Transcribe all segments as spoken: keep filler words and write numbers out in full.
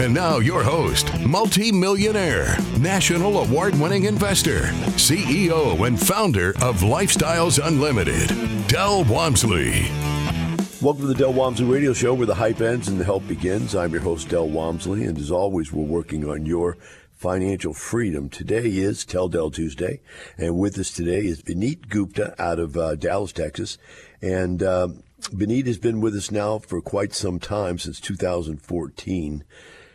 And now your host, multi-millionaire, national award-winning investor, C E O and founder of Lifestyles Unlimited, Del Walmsley. Welcome to the Del Walmsley Radio Show, where the hype ends and the help begins. I'm your host, Del Walmsley, and as always, we're working on your financial freedom. Today is Tell Del Tuesday, and with us today is Binit Gupta out of uh, Dallas, Texas. And uh, Binit has been with us now for quite some time, since two thousand fourteen.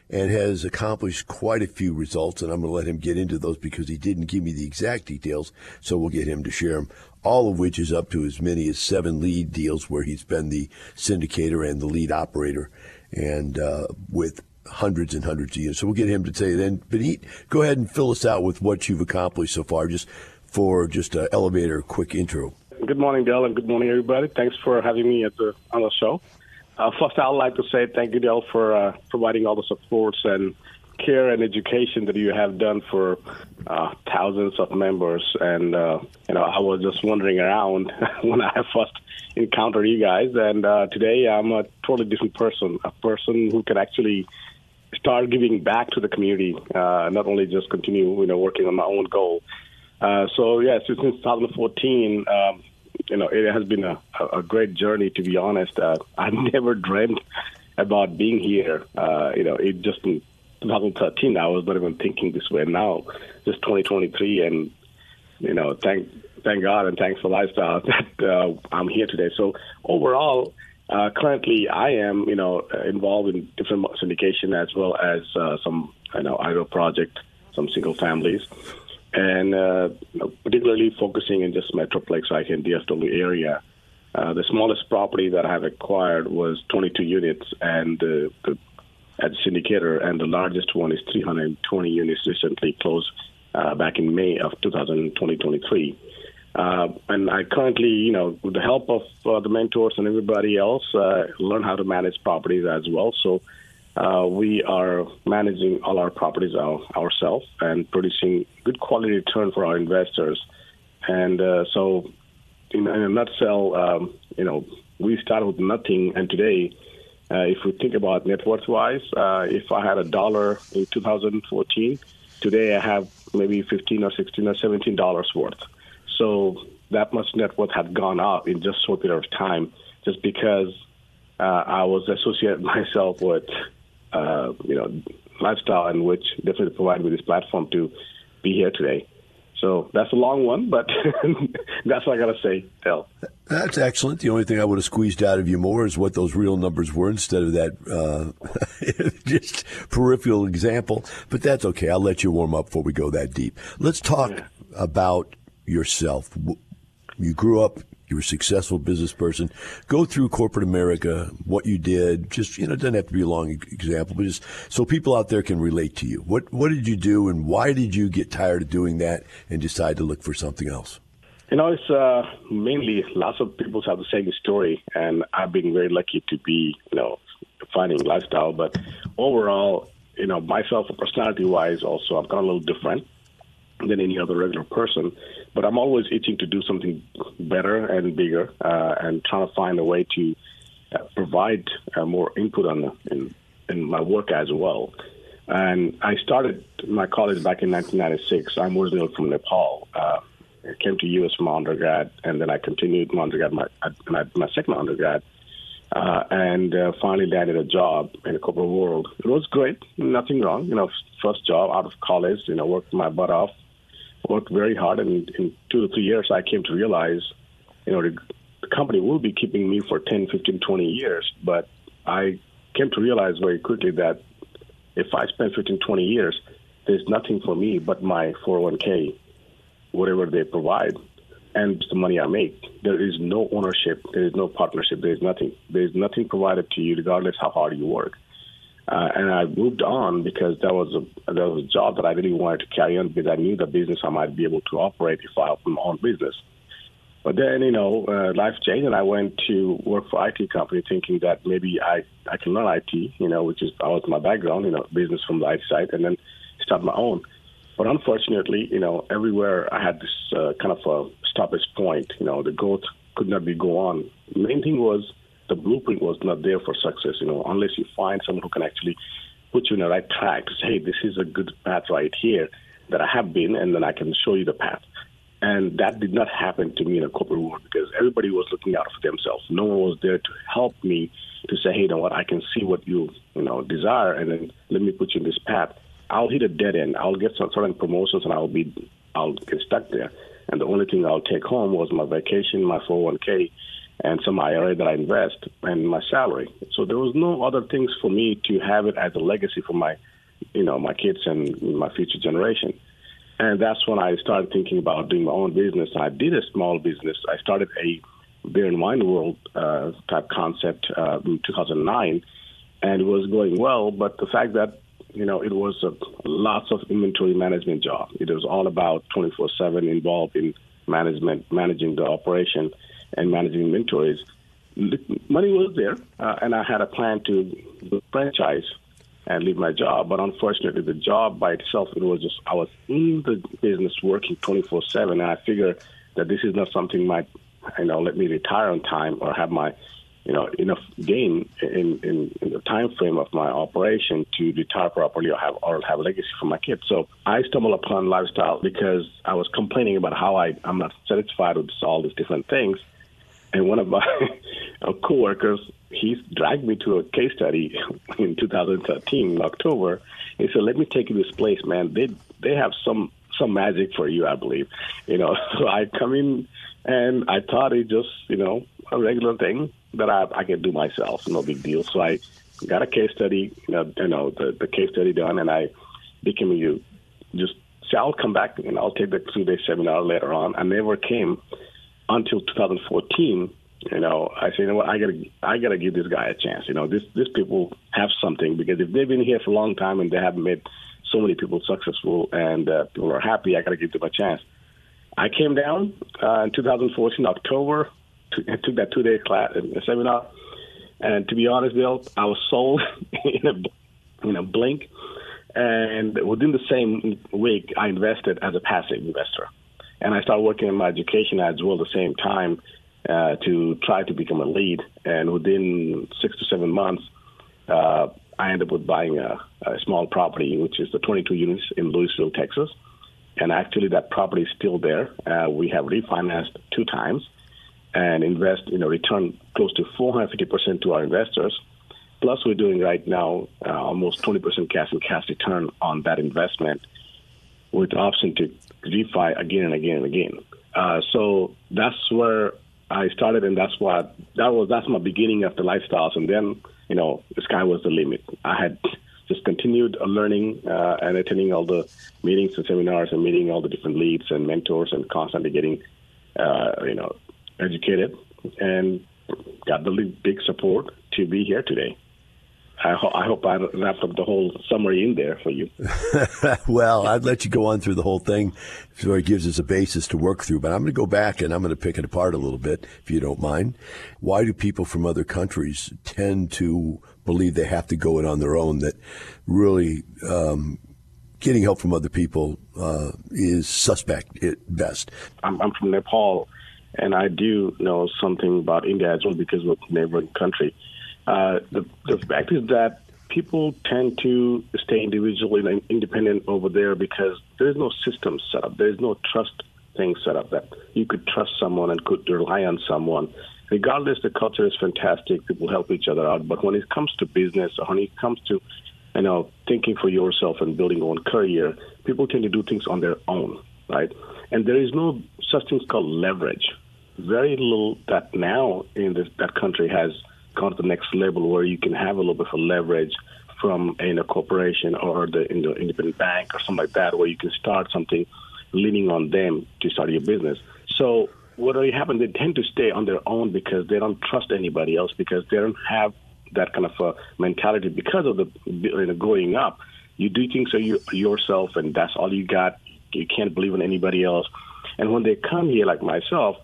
And has accomplished quite a few results, and I'm going to let him get into those because he didn't give me the exact details, so we'll get him to share them, all of which is up to as many as seven lead deals where he's been the syndicator and the lead operator, and uh, with hundreds and hundreds of units. So we'll get him to say then. Binit, go ahead and fill us out with what you've accomplished so far, just for just an elevator quick intro. Good morning, Del, and good morning, everybody. Thanks for having me at the on the show. Uh, first, I'd like to say thank you, Del, for uh, providing all the supports and care and education that you have done for uh, thousands of members. And, uh, you know, I was just wandering around when I first encountered you guys. And uh, today I'm a totally different person, a person who can actually start giving back to the community, uh, not only just continue, you know, working on my own goal. Uh, so, yes, yeah, since twenty fourteen, um, you know, it has been a, a great journey, to be honest. Uh, I never dreamt about being here. Uh, you know, it just in twenty thirteen, I was not even thinking this way. Now, just twenty twenty-three, and, you know, thank thank God and thanks for Lifestyle that uh, I'm here today. So overall, uh, currently I am, you know, involved in different syndication as well as uh, some, you know, I D O project, some single families. And uh, particularly focusing in just Metroplex, like in D F W area. Uh, the smallest property that I have acquired was twenty-two units and uh, the, at syndicator, and the largest one is three hundred twenty units, recently closed uh, back in May of twenty twenty-three. Uh, and I currently, you know, with the help of uh, the mentors and everybody else, uh, learn how to manage properties as well. So Uh, we are managing all our properties our, ourselves and producing good quality return for our investors. And uh, so, in, in a nutshell, um, you know, we started with nothing. And today, uh, if we think about net worth-wise, uh, if I had a dollar in two thousand fourteen, today I have maybe fifteen or sixteen or seventeen dollars worth. So that much net worth had gone up in just a short period of time, just because uh, I was associated myself with Uh, you know, Lifestyle, and which definitely provided me this platform to be here today. So that's a long one, but that's what I got to say, Del. That's excellent. The only thing I would have squeezed out of you more is what those real numbers were instead of that uh, just peripheral example. But that's okay. I'll let you warm up before we go that deep. Let's talk yeah. about yourself. You grew up. You were a successful business person. Go through corporate America, what you did. Just, you know, it doesn't have to be a long example, but just so people out there can relate to you. What what did you do, and why did you get tired of doing that and decide to look for something else? You know, it's uh, mainly lots of people have the same story, and I've been very lucky to be, you know, finding Lifestyle. But overall, you know, myself, personality-wise, also, I've got a little different than any other regular person, but I'm always itching to do something better and bigger, uh, and trying to find a way to uh, provide uh, more input on the, in, in my work as well. And I started my college back in nineteen ninety-six. I'm originally from Nepal. Uh, I came to U S for my undergrad, and then I continued my undergrad, my, my, my second undergrad, uh, and uh, finally landed a job in the corporate world. It was great, nothing wrong. You know, first job out of college, you know, worked my butt off. Worked very hard, and in two to three years, I came to realize, you know, the, the company will be keeping me for ten, fifteen, twenty years. But I came to realize very quickly that if I spend fifteen, twenty years, there's nothing for me but my four oh one k, whatever they provide, and the money I make. There is no ownership. There is no partnership. There is nothing. There is nothing provided to you, regardless how hard you work. Uh, and I moved on because that was a that was a job that I really wanted to carry on, because I knew the business I might be able to operate if I opened my own business. But then, you know, uh, life changed, and I went to work for I T company thinking that maybe I, I can learn I T, you know, which is always my background, you know, business from the I T side, and then start my own. But unfortunately, you know, everywhere I had this uh, kind of a stoppage point, you know, the growth could not be go on. The main thing was the blueprint was not there for success, you know, unless you find someone who can actually put you on the right track to say, hey, this is a good path right here that I have been, and then I can show you the path. And that did not happen to me in a corporate world because everybody was looking out for themselves. No one was there to help me to say, hey, you know what, I can see what you, you know, desire, and then let me put you in this path. I'll hit a dead end. I'll get some certain promotions, and I'll be, I'll get stuck there. And the only thing I'll take home was my vacation, my four oh one k, and some I R A that I invest, and my salary. So there was no other things for me to have it as a legacy for my, you know, my kids and my future generation. And that's when I started thinking about doing my own business. I did a small business. I started a beer and wine world uh, type concept uh, in two thousand nine, and it was going well. But the fact that, you know, it was a, lots of inventory management job. It was all about twenty-four seven involved in management, managing the operation and managing inventories. Money was there, uh, and I had a plan to franchise and leave my job. But unfortunately, the job by itself, it was just, I was in the business working twenty-four seven, and I figured that this is not something might, you know, let me retire on time or have my, you know, enough gain in, in, in the time frame of my operation to retire properly or have, or have a legacy for my kids. So I stumbled upon Lifestyle because I was complaining about how I, I'm not satisfied with all these different things. And one of my coworkers, he dragged me to a case study in two thousand thirteen, in October. He said, let me take you to this place, man. They they have some, some magic for you, I believe. You know, so I come in, and I thought it just, you know, a regular thing that I, I could do myself, no big deal. So I got a case study, you know, you know the, the case study done, and I became you. Just say, I'll come back, and I'll take the two-day seminar later on. I never came. Until two thousand fourteen, you know, I said, you know what, I gotta, I gotta give this guy a chance. You know, this, these people have something because if they've been here for a long time and they haven't made so many people successful and uh, people are happy, I gotta give them a chance. I came down uh, in two thousand fourteen, October, to, I took that two-day class seminar, and to be honest, Bill, I was sold in a, in a blink. And within the same week, I invested as a passive investor. And I started working in my education as well at the same time uh, to try to become a lead. And within six to seven months, uh, I ended up with buying a, a small property, which is the twenty-two units in Louisville, Texas. And actually, that property is still there. Uh, we have refinanced two times and invest, you know, return close to four hundred fifty percent to our investors. Plus, we're doing right now uh, almost twenty percent cash and cash return on that investment, with the option to refi again and again and again. Uh, so that's where I started, and that's what that was. That's my beginning of the Lifestyles, and then you know the sky was the limit. I had just continued learning uh, and attending all the meetings and seminars, and meeting all the different leads and mentors, and constantly getting uh, you know educated, and got the big support to be here today. I, ho- I hope I wrapped up the whole summary in there for you. Well, I'd let you go on through the whole thing so it gives us a basis to work through. But I'm going to go back and I'm going to pick it apart a little bit, if you don't mind. Why do people from other countries tend to believe they have to go it on their own, that really um, getting help from other people uh, is suspect at best? I'm, I'm from Nepal, and I do know something about India as well because we're a neighboring country. Uh, the, the fact is that people tend to stay individually and independent over there because there is no system set up. There is no trust thing set up that you could trust someone and could rely on someone. Regardless, the culture is fantastic. People help each other out. But when it comes to business or when it comes to, you know, thinking for yourself and building your own career, people tend to do things on their own, right? And there is no such thing called leverage. Very little that now in this, that country has gone to the next level where you can have a little bit of leverage from a, in a corporation or the, in the independent bank or something like that, where you can start something leaning on them to start your business. So what really happened, they tend to stay on their own because they don't trust anybody else, because they don't have that kind of a mentality because of the you know, growing up. You do things for you, yourself, and that's all you got. You can't believe in anybody else. And when they come here, like myself,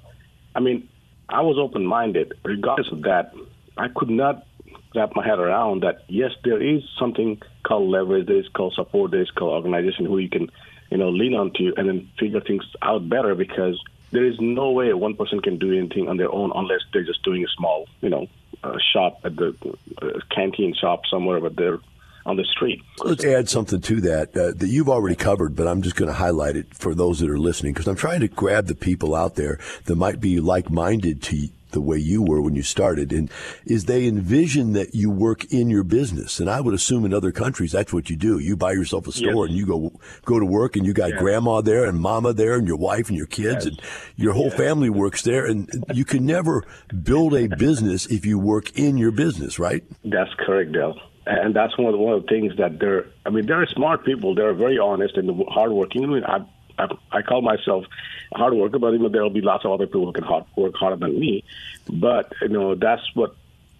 I mean, I was open-minded. Regardless of that, I could not wrap my head around that, yes, there is something called leverage, there is called support, there is called organization who you can, you know, lean on to and then figure things out better, because there is no way one person can do anything on their own unless they're just doing a small, you know, uh, shop at the uh, canteen shop somewhere, but they're on the street. Let's add something to that uh, that you've already covered, but I'm just going to highlight it for those that are listening, because I'm trying to grab the people out there that might be like-minded to the way you were when you started, and is they envision that you work in your business. And I would assume in other countries, that's what you do. You buy yourself a store, yes, and you go go to work, and you got, yes, grandma there and mama there and your wife and your kids, yes, and your whole, yes, family works there. And you can never build a business if you work in your business, right? That's correct, Del. And that's one of the, one of the things that they're, I mean, they're smart people. They're very honest and hardworking. I mean, I, I, I call myself a hard worker, but you know, there'll be lots of other people who can hard, work harder than me. But, you know, that's what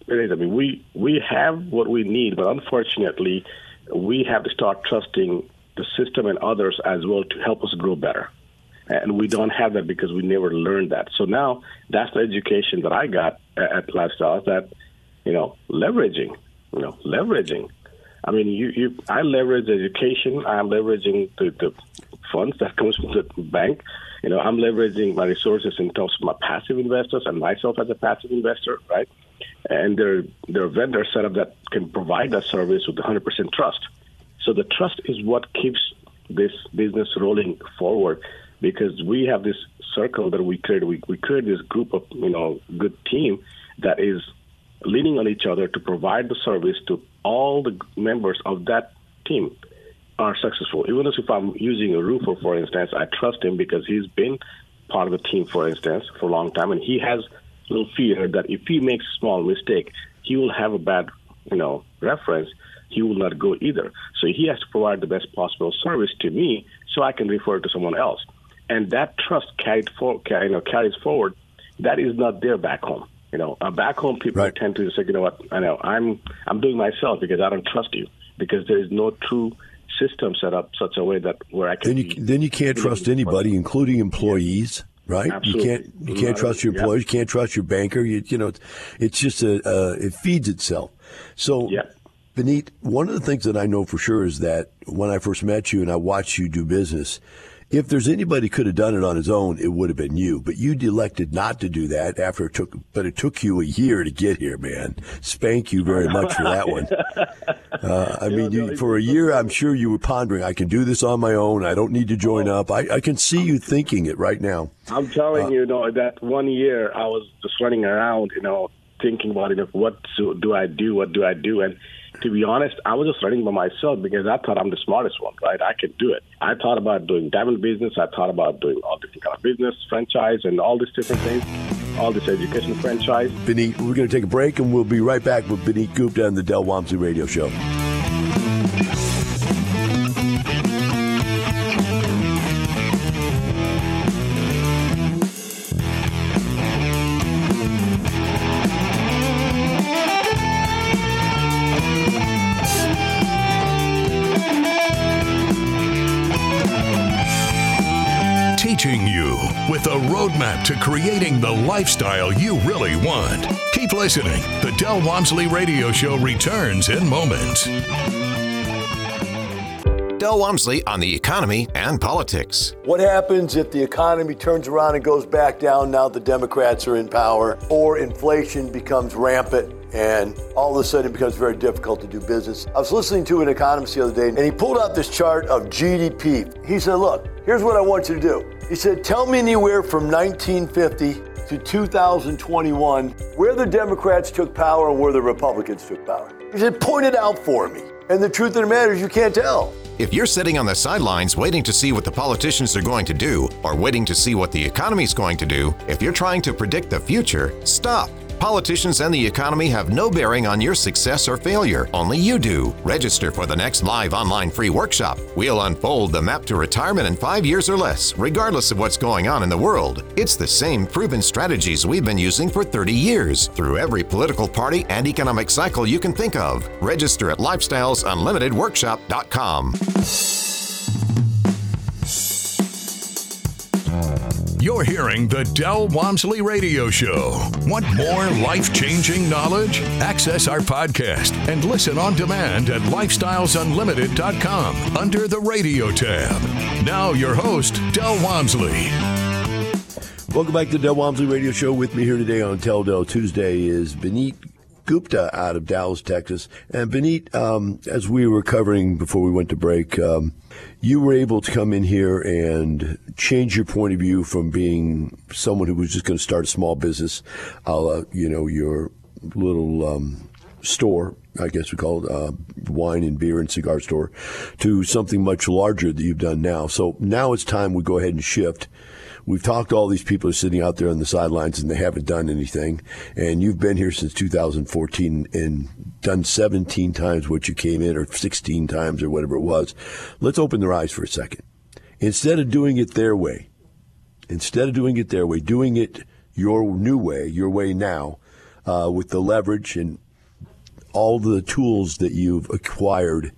it is. I mean, we, we have what we need, but unfortunately, we have to start trusting the system and others as well to help us grow better. And we don't have that because we never learned that. So now that's the education that I got at Lifestyles, that, you know, leveraging, you know, leveraging. I mean, you, you, I leverage education. I'm leveraging the, the funds that comes from the bank. You know, I'm leveraging my resources in terms of my passive investors and myself as a passive investor, right? And there, there are vendors set up that can provide that service with one hundred percent trust. So the trust is what keeps this business rolling forward, because we have this circle that we create. We, we create this group of, you know, good team that is leaning on each other to provide the service to all the members of that team are successful. Even if I'm using a roofer, for instance, I trust him because he's been part of the team, for instance, for a long time, and he has a little fear that if he makes a small mistake, he will have a bad, you know, reference. He will not go either. So he has to provide the best possible service to me so I can refer to someone else. And that trust carried for, you know, carries forward. That is not there back home. You know, uh, back home, people right. tend to say, you know what, I know, I'm I'm doing myself because I don't trust you, because there is no true system set up such a way that where I can. Then you, then you can't trust anybody, including employees, yeah. right? Absolutely. You can't you can't trust your employees, yeah. you can't trust your banker. You you know, it's just a uh, it feeds itself. So, yeah. Binit, one of the things that I know for sure is that when I first met you and I watched you do business, if there's anybody could have done it on his own, it would have been you. But you elected not to do that after it took, but it took you a year to get here, man. Spank you very much for that one. Uh, I mean, you, for a year, I'm sure you were pondering, I can do this on my own. I don't need to join up. I, I can see you thinking it right now. I'm telling uh, you, no, that one year I was just running around, you know, thinking about it, of what do I do? What do I do? And to be honest, I was just running by myself because I thought I'm the smartest one, right? I could do it. I thought about doing diamond business. I thought about doing all different kind of business, franchise, and all these different things, all this education franchise. Binit, we're going to take a break, and we'll be right back with Binit Gupta on the Del Walmsley Radio Show. With a roadmap to creating the lifestyle you really want. Keep listening. The Del Walmsley Radio Show returns in moments. Del Walmsley on the economy and politics. What happens if the economy turns around and goes back down now the Democrats are in power, or inflation becomes rampant and all of a sudden it becomes very difficult to do business? I was listening to an economist the other day, and he pulled out this chart of G D P. He said, look, here's what I want you to do. He said, tell me anywhere from nineteen fifty to two thousand twenty-one where the Democrats took power and where the Republicans took power. He said, point it out for me. And the truth of the matter is you can't tell. If you're sitting on the sidelines waiting to see what the politicians are going to do, or waiting to see what the economy's going to do, if you're trying to predict the future, stop. Politicians and the economy have no bearing on your success or failure. Only you do. Register for the next live online free workshop. We'll unfold the map to retirement in five years or less, regardless of what's going on in the world. It's the same proven strategies we've been using for thirty years through every political party and economic cycle you can think of. Register at lifestyles unlimited workshop dot com. You're hearing the Del Walmsley Radio Show. Want more life-changing knowledge? Access our podcast and listen on demand at lifestyles unlimited dot com under the radio tab. Now your host, Del Walmsley. Welcome back to the Del Walmsley Radio Show. With me here today on Tell Del Tuesday is Binit Gupta out of Dallas, Texas. And Binit, um, as we were covering before we went to break, um, you were able to come in here and change your point of view from being someone who was just going to start a small business, a la, you know, your little um, store, I guess we call it, uh, wine and beer and cigar store, to something much larger that you've done now. So now it's time we go ahead and shift. We've talked to all these people who are sitting out there on the sidelines and they haven't done anything. And you've been here since two thousand fourteen and done seventeen times what you came in, or sixteen times, or whatever it was. Let's open their eyes for a second. Instead of doing it their way, instead of doing it their way, doing it your new way, your way now, uh, with the leverage and all the tools that you've acquired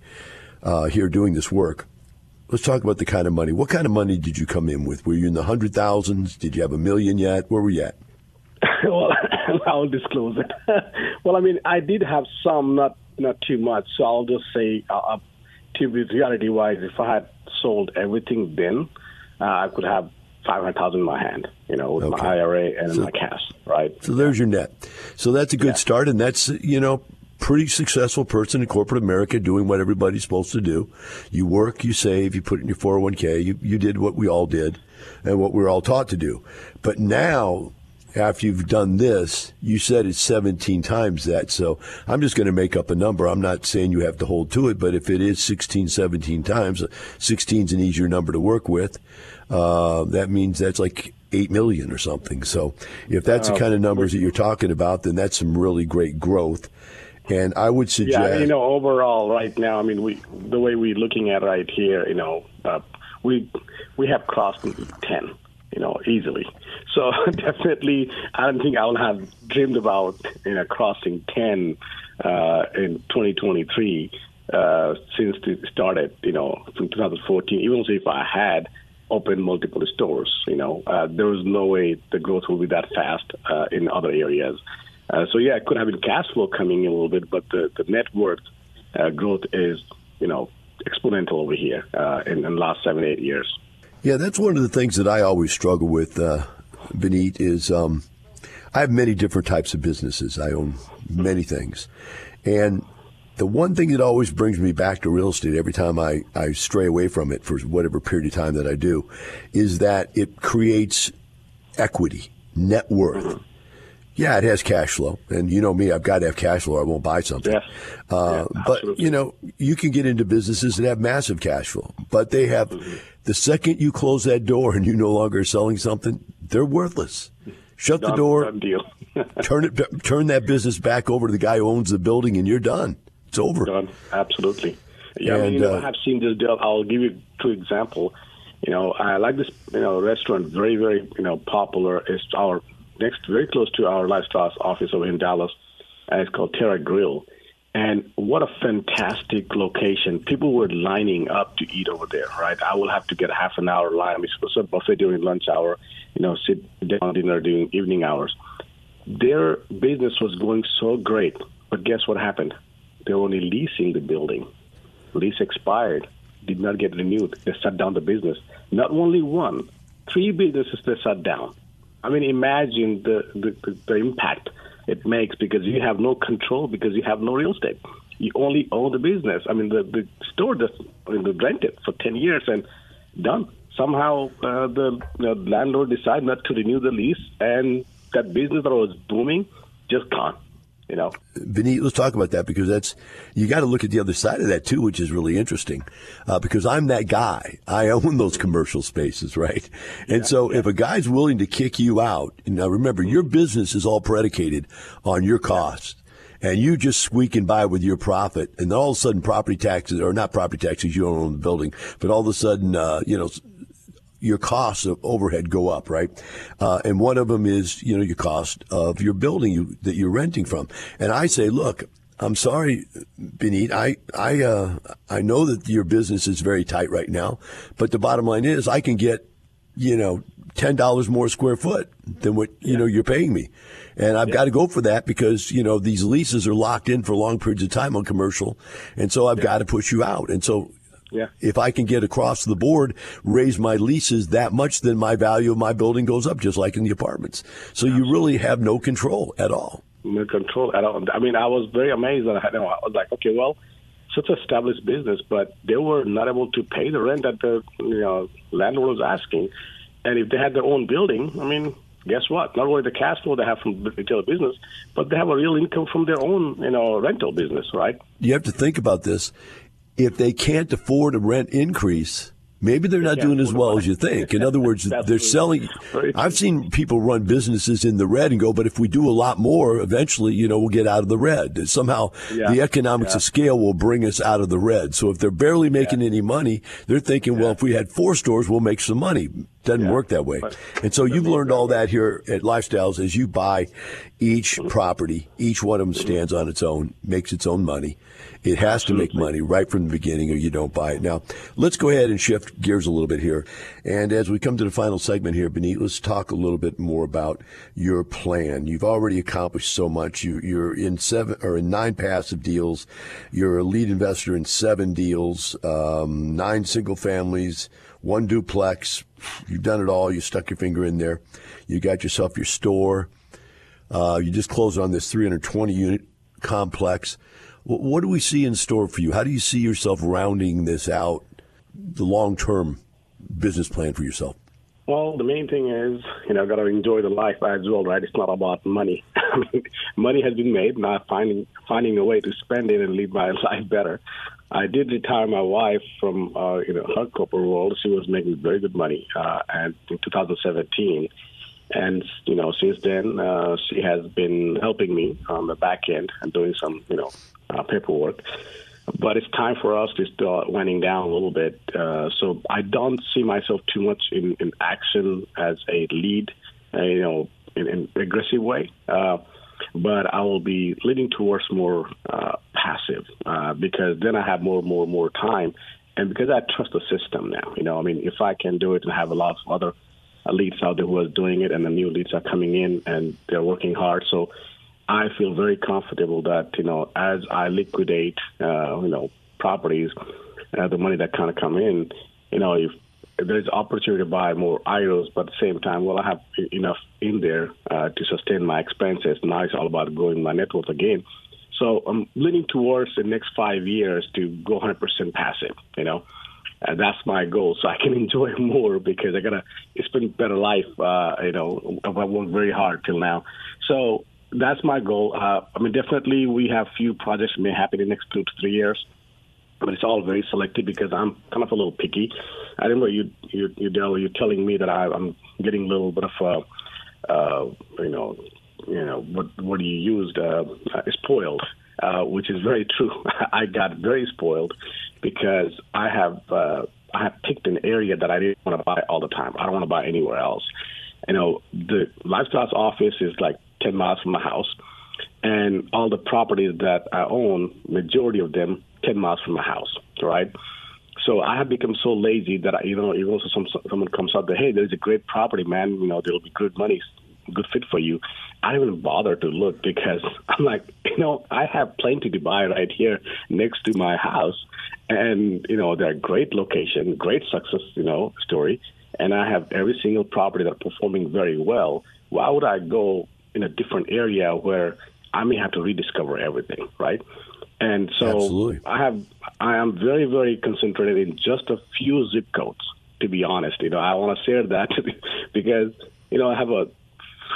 uh, here doing this work. Let's talk about the kind of money. What kind of money did you come in with? Were you in the hundred thousands? Did you have a million yet? Where were you at? Well, I'll disclose it. Well, I mean, I did have some, not not too much. So I'll just say, uh, to be reality-wise, if I had sold everything then, uh, I could have five hundred thousand in my hand, you know, with okay. my I R A and so, my cash, right? So there's your net. So that's a good yeah. start, and that's, you know, pretty successful person in corporate America doing what everybody's supposed to do. You work, you save, you put in your four oh one k, you, you did what we all did and what we were all taught to do. But now, after you've done this, you said it's seventeen times that. So I'm just going to make up a number. I'm not saying you have to hold to it, but if it is sixteen, seventeen times, sixteen is an easier number to work with. Uh, that means that's like eight million or something. So if that's the kind of numbers that you're talking about, then that's some really great growth. And I would suggest, yeah, you know, overall, right now, I mean, we the way we're looking at right here, you know, uh, we we have crossed ten, you know, easily. So definitely, I don't think I would have dreamed about, you know, crossing ten uh, in twenty twenty-three uh, since it started, you know, from two thousand fourteen. Even if I had opened multiple stores, you know, uh, there was no way the growth would be that fast uh, in other areas. Uh, so, yeah, it could have been cash flow coming in a little bit, but the, the net worth uh, growth is, you know, exponential over here uh, in, in the last seven, eight years. Yeah, that's one of the things that I always struggle with, uh, Binit, is um, I have many different types of businesses. I own many things. And the one thing that always brings me back to real estate every time I, I stray away from it for whatever period of time that I do is that it creates equity, net worth. Mm-hmm. Yeah, it has cash flow. And you know me, I've got to have cash flow or I won't buy something. Yeah. Uh, yeah, but, you know, you can get into businesses that have massive cash flow. But they have, mm-hmm. the second you close that door and you no longer are selling something, they're worthless. Shut dumb, the door, deal. turn it, turn that business back over to the guy who owns the building, and you're done. It's over. Done. Absolutely. Yeah, and, I mean, you know, uh, I've seen this deal. I'll give you two examples. You know, I like this, you know, restaurant, very, very, you know, popular. It's our next, very close to our Lifestyles office over in Dallas, and it's called Terra Grill. And what a fantastic location. People were lining up to eat over there, right? I will have to get a half an hour line. We supposed to have a buffet during lunch hour, you know, sit down dinner during evening hours. Their business was going so great, but guess what happened? They were only leasing the building. Lease expired, did not get renewed. They shut down the business. Not only one, three businesses they shut down. I mean, imagine the, the, the impact it makes because you have no control, because you have no real estate. You only own the business. I mean, the, the store just I mean, rented for ten years and done. Somehow uh, the, the landlord decided not to renew the lease, and that business that was booming just gone, you know. Binit, let's talk about that, because that's you got to look at the other side of that, too, which is really interesting, uh, because I'm that guy. I own those commercial spaces, right? And yeah, so yeah. if a guy's willing to kick you out, and now remember, mm-hmm. your business is all predicated on your costs, yeah. and you just squeaking by with your profit, and all of a sudden property taxes, or not property taxes, you don't own the building, but all of a sudden, uh, you know, your costs of overhead go up, right? Uh, and one of them is, you know, your cost of your building you, that you're renting from. And I say, look, I'm sorry, Binit, I I uh, I know that your business is very tight right now, but the bottom line is I can get you know, ten dollars more a square foot than what, you yeah. know, you're paying me. And I've yeah. got to go for that because, you know, these leases are locked in for long periods of time on commercial. And so I've yeah. got to push you out. And so yeah. if I can get across the board, raise my leases that much, then my value of my building goes up, just like in the apartments. So Absolutely. You really have no control at all. No control at all. I mean, I was very amazed. I was like, okay, well, such an established business, but they were not able to pay the rent that the you know, landlord was asking. And if they had their own building, I mean, guess what? Not only the cash flow they have from the retail business, but they have a real income from their own, you know, rental business, right? You have to think about this. If they can't afford a rent increase, maybe they're not doing as well as you think. In other words, they're selling. I've seen people run businesses in the red and go, but if we do a lot more, eventually, you know, we'll get out of the red. Somehow yeah. the economics yeah. of scale will bring us out of the red. So if they're barely making yeah. any money, they're thinking, yeah. well, if we had four stores, we'll make some money. Doesn't yeah. work that way. But and so you've learned all that here at Lifestyles as you buy each property. Each one of them stands on its own, makes its own money. It has Absolutely. To make money right from the beginning or you don't buy it. Now, let's go ahead and shift gears a little bit here. And as we come to the final segment here, Binit, let's talk a little bit more about your plan. You've already accomplished so much. You, you're in seven or in nine passive deals. You're a lead investor in seven deals, um, nine single families, one duplex. You've done it all. You stuck your finger in there. You got yourself your store. Uh, you just closed on this three hundred twenty unit complex. What do we see in store for you? How do you see yourself rounding this out, the long-term business plan for yourself? Well, the main thing is, you know, got to enjoy the life as well, right? It's not about money. I mean, money has been made, not finding finding a way to spend it and live my life better. I did retire my wife from, uh, you know, her corporate world. She was making very good money, uh, and in two thousand seventeen. And, you know, since then, uh, she has been helping me on the back end and doing some, you know, uh, paperwork. But it's time for us to start winding down a little bit. Uh, so I don't see myself too much in, in action as a lead, uh, you know, in an aggressive way. Uh, but I will be leaning towards more uh, passive uh, because then I have more, more, more time. And because I trust the system now, you know, I mean, if I can do it and have a lot of other leads out there who are doing it and the new leads are coming in and they're working hard. So I feel very comfortable that, you know, as I liquidate, uh, you know, properties, uh, the money that kind of come in, you know, if, if there's opportunity to buy more I R Os, but at the same time, well, I have enough in there uh, to sustain my expenses. Now it's all about growing my net worth again. So I'm leaning towards the next five years to go one hundred percent passive, you know. And that's my goal, so I can enjoy more because I gotta. It's been a better life, uh, you know. I worked very hard till now, so that's my goal. Uh, I mean, definitely we have few projects that may happen in the next two to three years, but it's all very selective because I'm kind of a little picky. I remember you, you, you Del, you're telling me that I, I'm getting a little bit of, uh, uh, you know, you know what what you used uh, is spoiled. Uh, which is very true. I got very spoiled because I have uh, I have picked an area that I didn't want to buy all the time. I don't want to buy anywhere else. You know, the Lifestyles office is like ten miles from my house, and all the properties that I own, majority of them, ten miles from my house, right? So I have become so lazy that, I, you know, even if some, someone comes up, hey, there's a great property, man, you know, there'll be good money, good fit for you. I don't even bother to look because I'm like, you know, I have plenty to buy right here next to my house. And, you know, they're a great location, great success, you know, story. And I have every single property that are performing very well. Why would I go in a different area where I may have to rediscover everything, right? And so Absolutely. I have, I am very, very concentrated in just a few zip codes, to be honest. You know, I want to share that because, you know, I have a,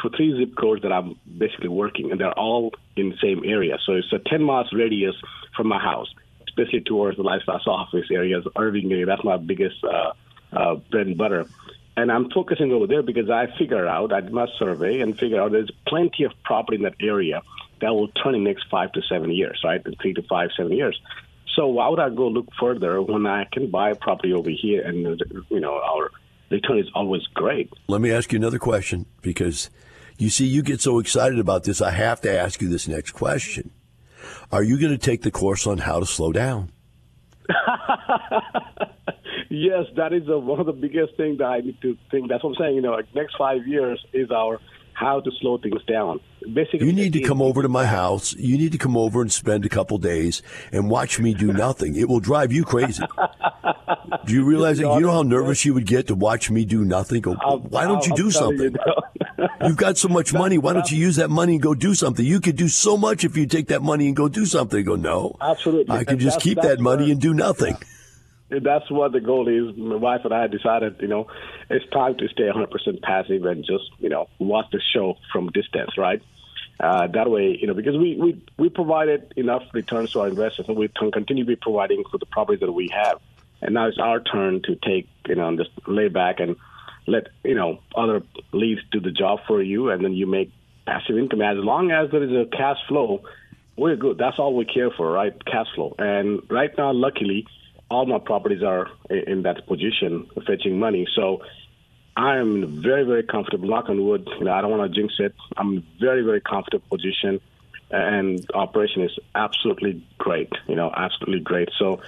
for three zip codes that I'm basically working, and they're all in the same area. So it's a ten miles radius from my house, especially towards the Lifestyles office areas, Irving area. That's my biggest uh, uh, bread and butter. And I'm focusing over there because I figured out, I did my survey and figured out there's plenty of property in that area that will turn in the next five to seven years, right? In three to five, seven years. So why would I go look further when I can buy a property over here and, you know, our return is always great. Let me ask you another question because you see, you get so excited about this. I have to ask you this next question. Are you going to take the course on how to slow down? Yes, that is a, one of the biggest things that I need to think. That's what I'm saying. You know, like next five years is our how to slow things down. Basically, you need to come over to my house. You need to come over and spend a couple days and watch me do nothing. It will drive you crazy. Do you realize that? You know how nervous you would get to watch me do nothing? Go, why don't you do something? You've got so much money. Why don't you use that money and go do something? You could do so much if you take that money and go do something. Go, no, absolutely. I can just keep that money and do nothing. That's what the goal is. My wife and I decided, you know, it's time to stay one hundred percent passive and just, you know, watch the show from distance, right? Uh, that way, you know, because we, we, we provided enough returns to our investors, and we can continue to be providing for the properties that we have. And now it's our turn to take, you know, and just lay back and let, you know, other leads do the job for you, and then you make passive income. As long as there is a cash flow, we're good. That's all we care for, right? Cash flow. And right now, luckily, all my properties are in that position, fetching money. So I am very, very comfortable. Knock on wood. You know, I don't want to jinx it. I'm in a very, very comfortable position, and operation is absolutely great. You know, absolutely great. So,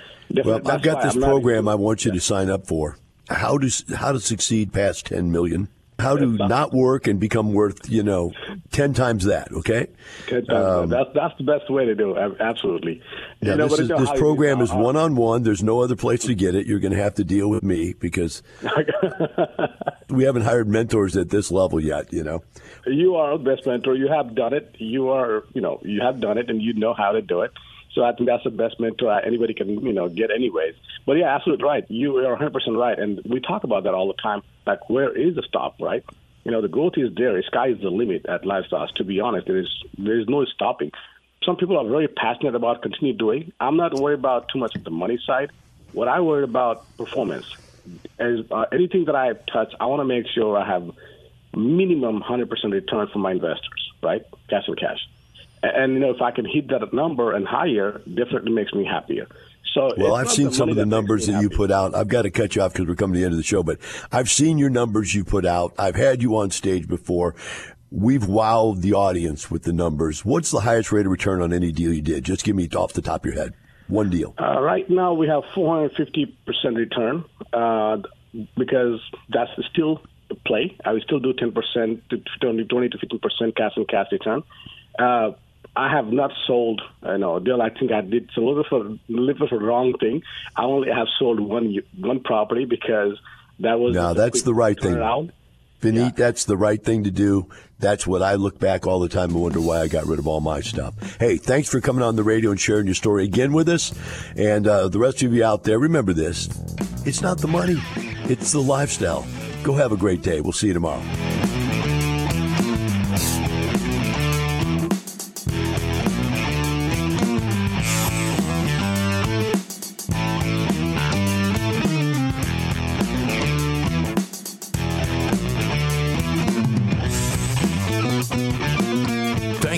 well, I've got this I'm program not, I want you yeah. to sign up for. How to how to succeed past ten million dollars. How to not work and become worth, you know, ten times that, okay? ten times um, that. That's, that's the best way to do it, absolutely. Yeah, you know, this is, this program you, is uh, one-on-one. There's no other place to get it. You're going to have to deal with me because we haven't hired mentors at this level yet, you know. You are the best mentor. You have done it. You are, you know, you have done it, and you know how to do it. So I think that's the best mentor anybody can, you know, get anyways. But, yeah, absolutely right. You are one hundred percent right. And we talk about that all the time. Like, where is the stop, right? You know, the growth is there. The sky is the limit at Lifestyles, to be honest. There is there is no stopping. Some people are very passionate about continue doing. I'm not worried about too much of the money side. What I worry about performance is uh, anything that I touch, I want to make sure I have minimum one hundred percent return for my investors, right? Cash on cash. And, you know, if I can hit that number and higher, definitely makes me happier. So, well, I've seen some of the numbers that you put out. I've got to cut you off because we're coming to the end of the show, but I've seen your numbers you put out. I've had you on stage before. We've wowed the audience with the numbers. What's the highest rate of return on any deal you did? Just give me off the top of your head. One deal. Uh, right now we have four hundred fifty percent return uh, because that's still the play. I would still do ten percent to twenty to fifteen percent cash on cash return. Uh, I have not sold, you know, Dale, I think I did a little bit of a little bit of wrong thing. I only have sold one one property because that was... No, that's the right thing. Binit, yeah. That's the right thing to do. That's what I look back all the time and wonder why I got rid of all my stuff. Hey, thanks for coming on the radio and sharing your story again with us. And uh, the rest of you out there, remember this. It's not the money. It's the lifestyle. Go have a great day. We'll see you tomorrow.